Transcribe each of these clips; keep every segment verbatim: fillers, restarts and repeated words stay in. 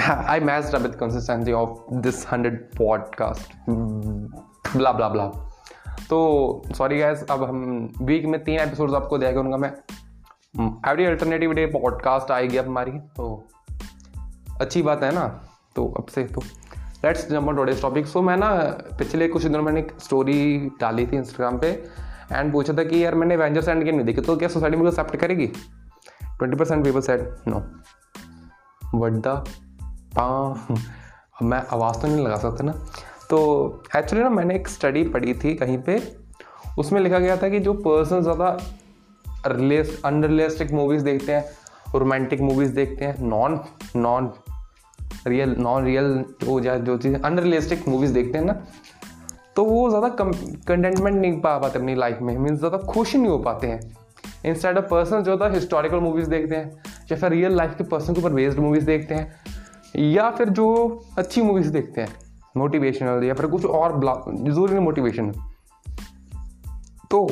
I messed up with the consistency of this hundred podcast. Blah blah blah. तो sorry guys, अब हम week में तीन episodes आपको देगा उनका मैं एवरी अल्टरनेटिव डे पॉडकास्ट आएगी अब हमारी, तो अच्छी बात है ना। तो अब से तो let's jump on today's topic. So मैं ना पिछले कुछ दिनों मैंने एक स्टोरी डाली थी इंस्टाग्राम पे एंड पूछा था कि यार मैंने एवेंजर्स एंड गेम नहीं देखी, तो क्या सोसाइटी मुझे एक्सेप्ट करेगी? Twenty percent people said no. What the पा, मैं आवाज़ तो नहीं लगा सकता ना। तो एक्चुअली ना मैंने एक स्टडी पढ़ी थी कहीं पे, उसमें लिखा गया था कि जो पर्सन ज़्यादा अनरियलिस्टिक मूवीज़ देखते हैं, रोमांटिक मूवीज़ देखते हैं, non non real non real जो जो चीज़ अनरियलिस्टिक मूवीज़ देखते हैं ना, तो वो ज़्यादा कंटेंटमेंट नहीं पा पाते अपनी लाइफ में, मीन्स ज़्यादा खुश नहीं हो पाते हैं। इंस्टेड ऑफ पर्सन जो ज़्यादा हिस्टोरिकल मूवीज़ देखते हैं या फिर रियल लाइफ के पर्सन के ऊपर बेस्ड मूवीज़ देखते हैं या फिर जो अच्छी मूवीज़ देखते हैं मोटिवेशनल या फिर कुछ और जरूरी नहीं मोटिवेशन। तो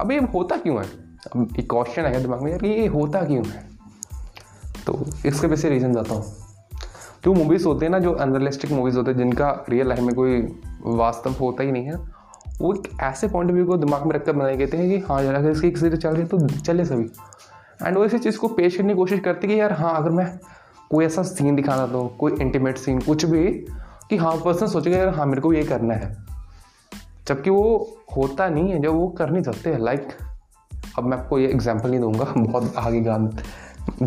अब ये होता क्यों है? अब एक क्वेश्चन आया दिमाग में यार, ये होता क्यों है? तो इसके पीछे रीज़न जाता हूँ। जो मूवीज़ होते हैं ना, जो अनरियलिस्टिक मूवीज़ होते हैं जिनका रियल लाइफ में कोई वास्तव होता ही नहीं है, वो एक ऐसे पॉइंट ऑफ व्यू को दिमाग में रखकर बनाए गए हैं कि हाँ यार अगर इसकी एक सीरीज चल रही है तो चले सभी, एंड वो इसी चीज़ को पेश करने की कोशिश करती है कि यार हाँ अगर मैं कोई ऐसा सीन दिखाना तो कोई इंटीमेट सीन कुछ भी, कि हाँ पर्सन सोचेगा यार हाँ मेरे को ये करना है, जबकि वो होता नहीं है जब वो कर नहीं सकते। लाइक अब मैं आपको ये एग्जांपल नहीं दूंगा, बहुत आगे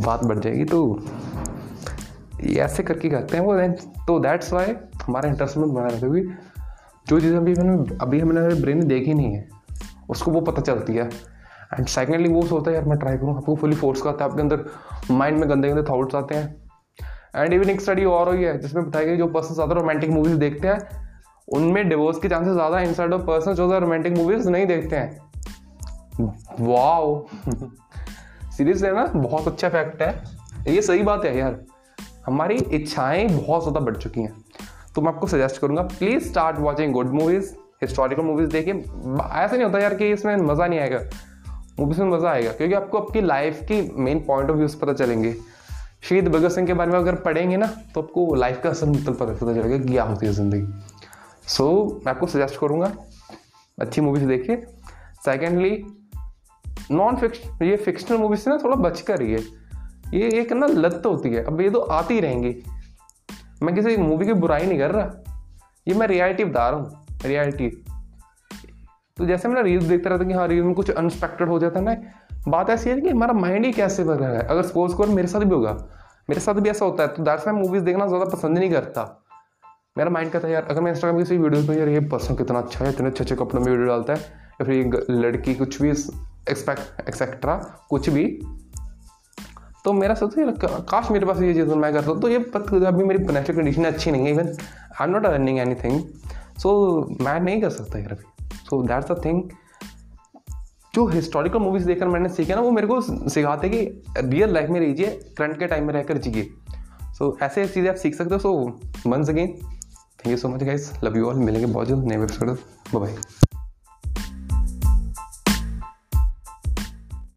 बात बढ़ जाएगी। तो ये ऐसे करके करते हैं वो, तो दैट्स वाई हमारा इंटरेस्ट में बना रहता है कि जो चीज़ें अभी मैंने अभी हमने ब्रेन देखी नहीं है उसको वो पता चलती है, एंड सेकेंडली वो सोचता है यार मैं ट्राई करूँ, आपको फुली फोर्स करता है, आपके अंदर माइंड में गंदे गंदे थाट्स आते हैं। एंड इवन एक स्टडी और हुई है जिसमें बताया गया जो पर्सन ज़्यादा रोमांटिक मूवीज़ देखते हैं उनमें डिवोर्स के चांसेस ज़्यादा हैं इंस्टेड ऑफ पर्सन जो रोमांटिक मूवीज़ नहीं देखते हैं। वाओ सीरियसली ना, बहुत अच्छा फैक्ट है, ये सही बात है यार। हमारी इच्छाएं बहुत ज़्यादा बढ़ चुकी हैं, तो मैं आपको सजेस्ट करूँगा please start watching good movies, historical movies देखिए। ऐसा नहीं होता यार कि इसमें मज़ा नहीं आएगा, मूवीज़ में मज़ा आएगा क्योंकि आपको आपकी लाइफ की मेन पॉइंट ऑफ व्यूज़ पता चलेंगे। शहीद भगत सिंह के बारे में अगर पढ़ेंगे ना तो आपको लाइफ का असल मतलब पता चलेगा क्या होती है ज़िंदगी। सो so, मैं आपको सजेस्ट करूँगा अच्छी मूवीज़ देखिए। सेकेंडली नॉन फिक्स ये फिक्शनल मूवीज़ से ना थोड़ा बच कर रही है, ये एक ना लत होती है, अब ये तो आती रहेंगी। मैं किसी मूवी की बुराई नहीं कर रहा, ये मैं रियलिटी बता रहा हूँ, रियलिटी। तो जैसे मैं रील्स देखता रहता कि हाँ रील्स में कुछ अनएक्सपेक्टेड हो जाता है ना, बात ऐसी है कि हमारा माइंड ही कैसे बन रहा है। अगर स्पोर्ट्स स्कोर मेरे साथ भी होगा, मेरे साथ भी ऐसा होता है, तो दैट्स वाई मूवीज़ देखना ज़्यादा पसंद नहीं करता। मेरा माइंड कहता है यार अगर मैं इंस्टाग्राम किसी वीडियो पर यार ये पर्सन कितना अच्छा है, इतने अच्छे अच्छे कपड़ों में वीडियो डालता है, या फिर ये लड़की कुछ भी एक्सपेक्ट एक्सेट्रा कुछ भी, तो मेरा सोचता है यार काश मेरे पास ये चीज़ मैं करता हूँ। तो ये पता अभी मेरी फाइनेंशियल कंडीशन अच्छी नहीं है, even I am not earning anything, so मैं नहीं कर सकता यार अभी। So that's the thing. जो हिस्टोरिकल मूवीज़ देखकर मैंने सीखा ना, वो मेरे को सिखाते कि रियल लाइफ में रहिए, करंट के टाइम में रहकर जिए। सो ऐसे चीज़ें आप सीख सकते हो। So once again thank you so much guys, love you all. मिलेंगे बहुत जल्द नए एपिसोड। Bye bye.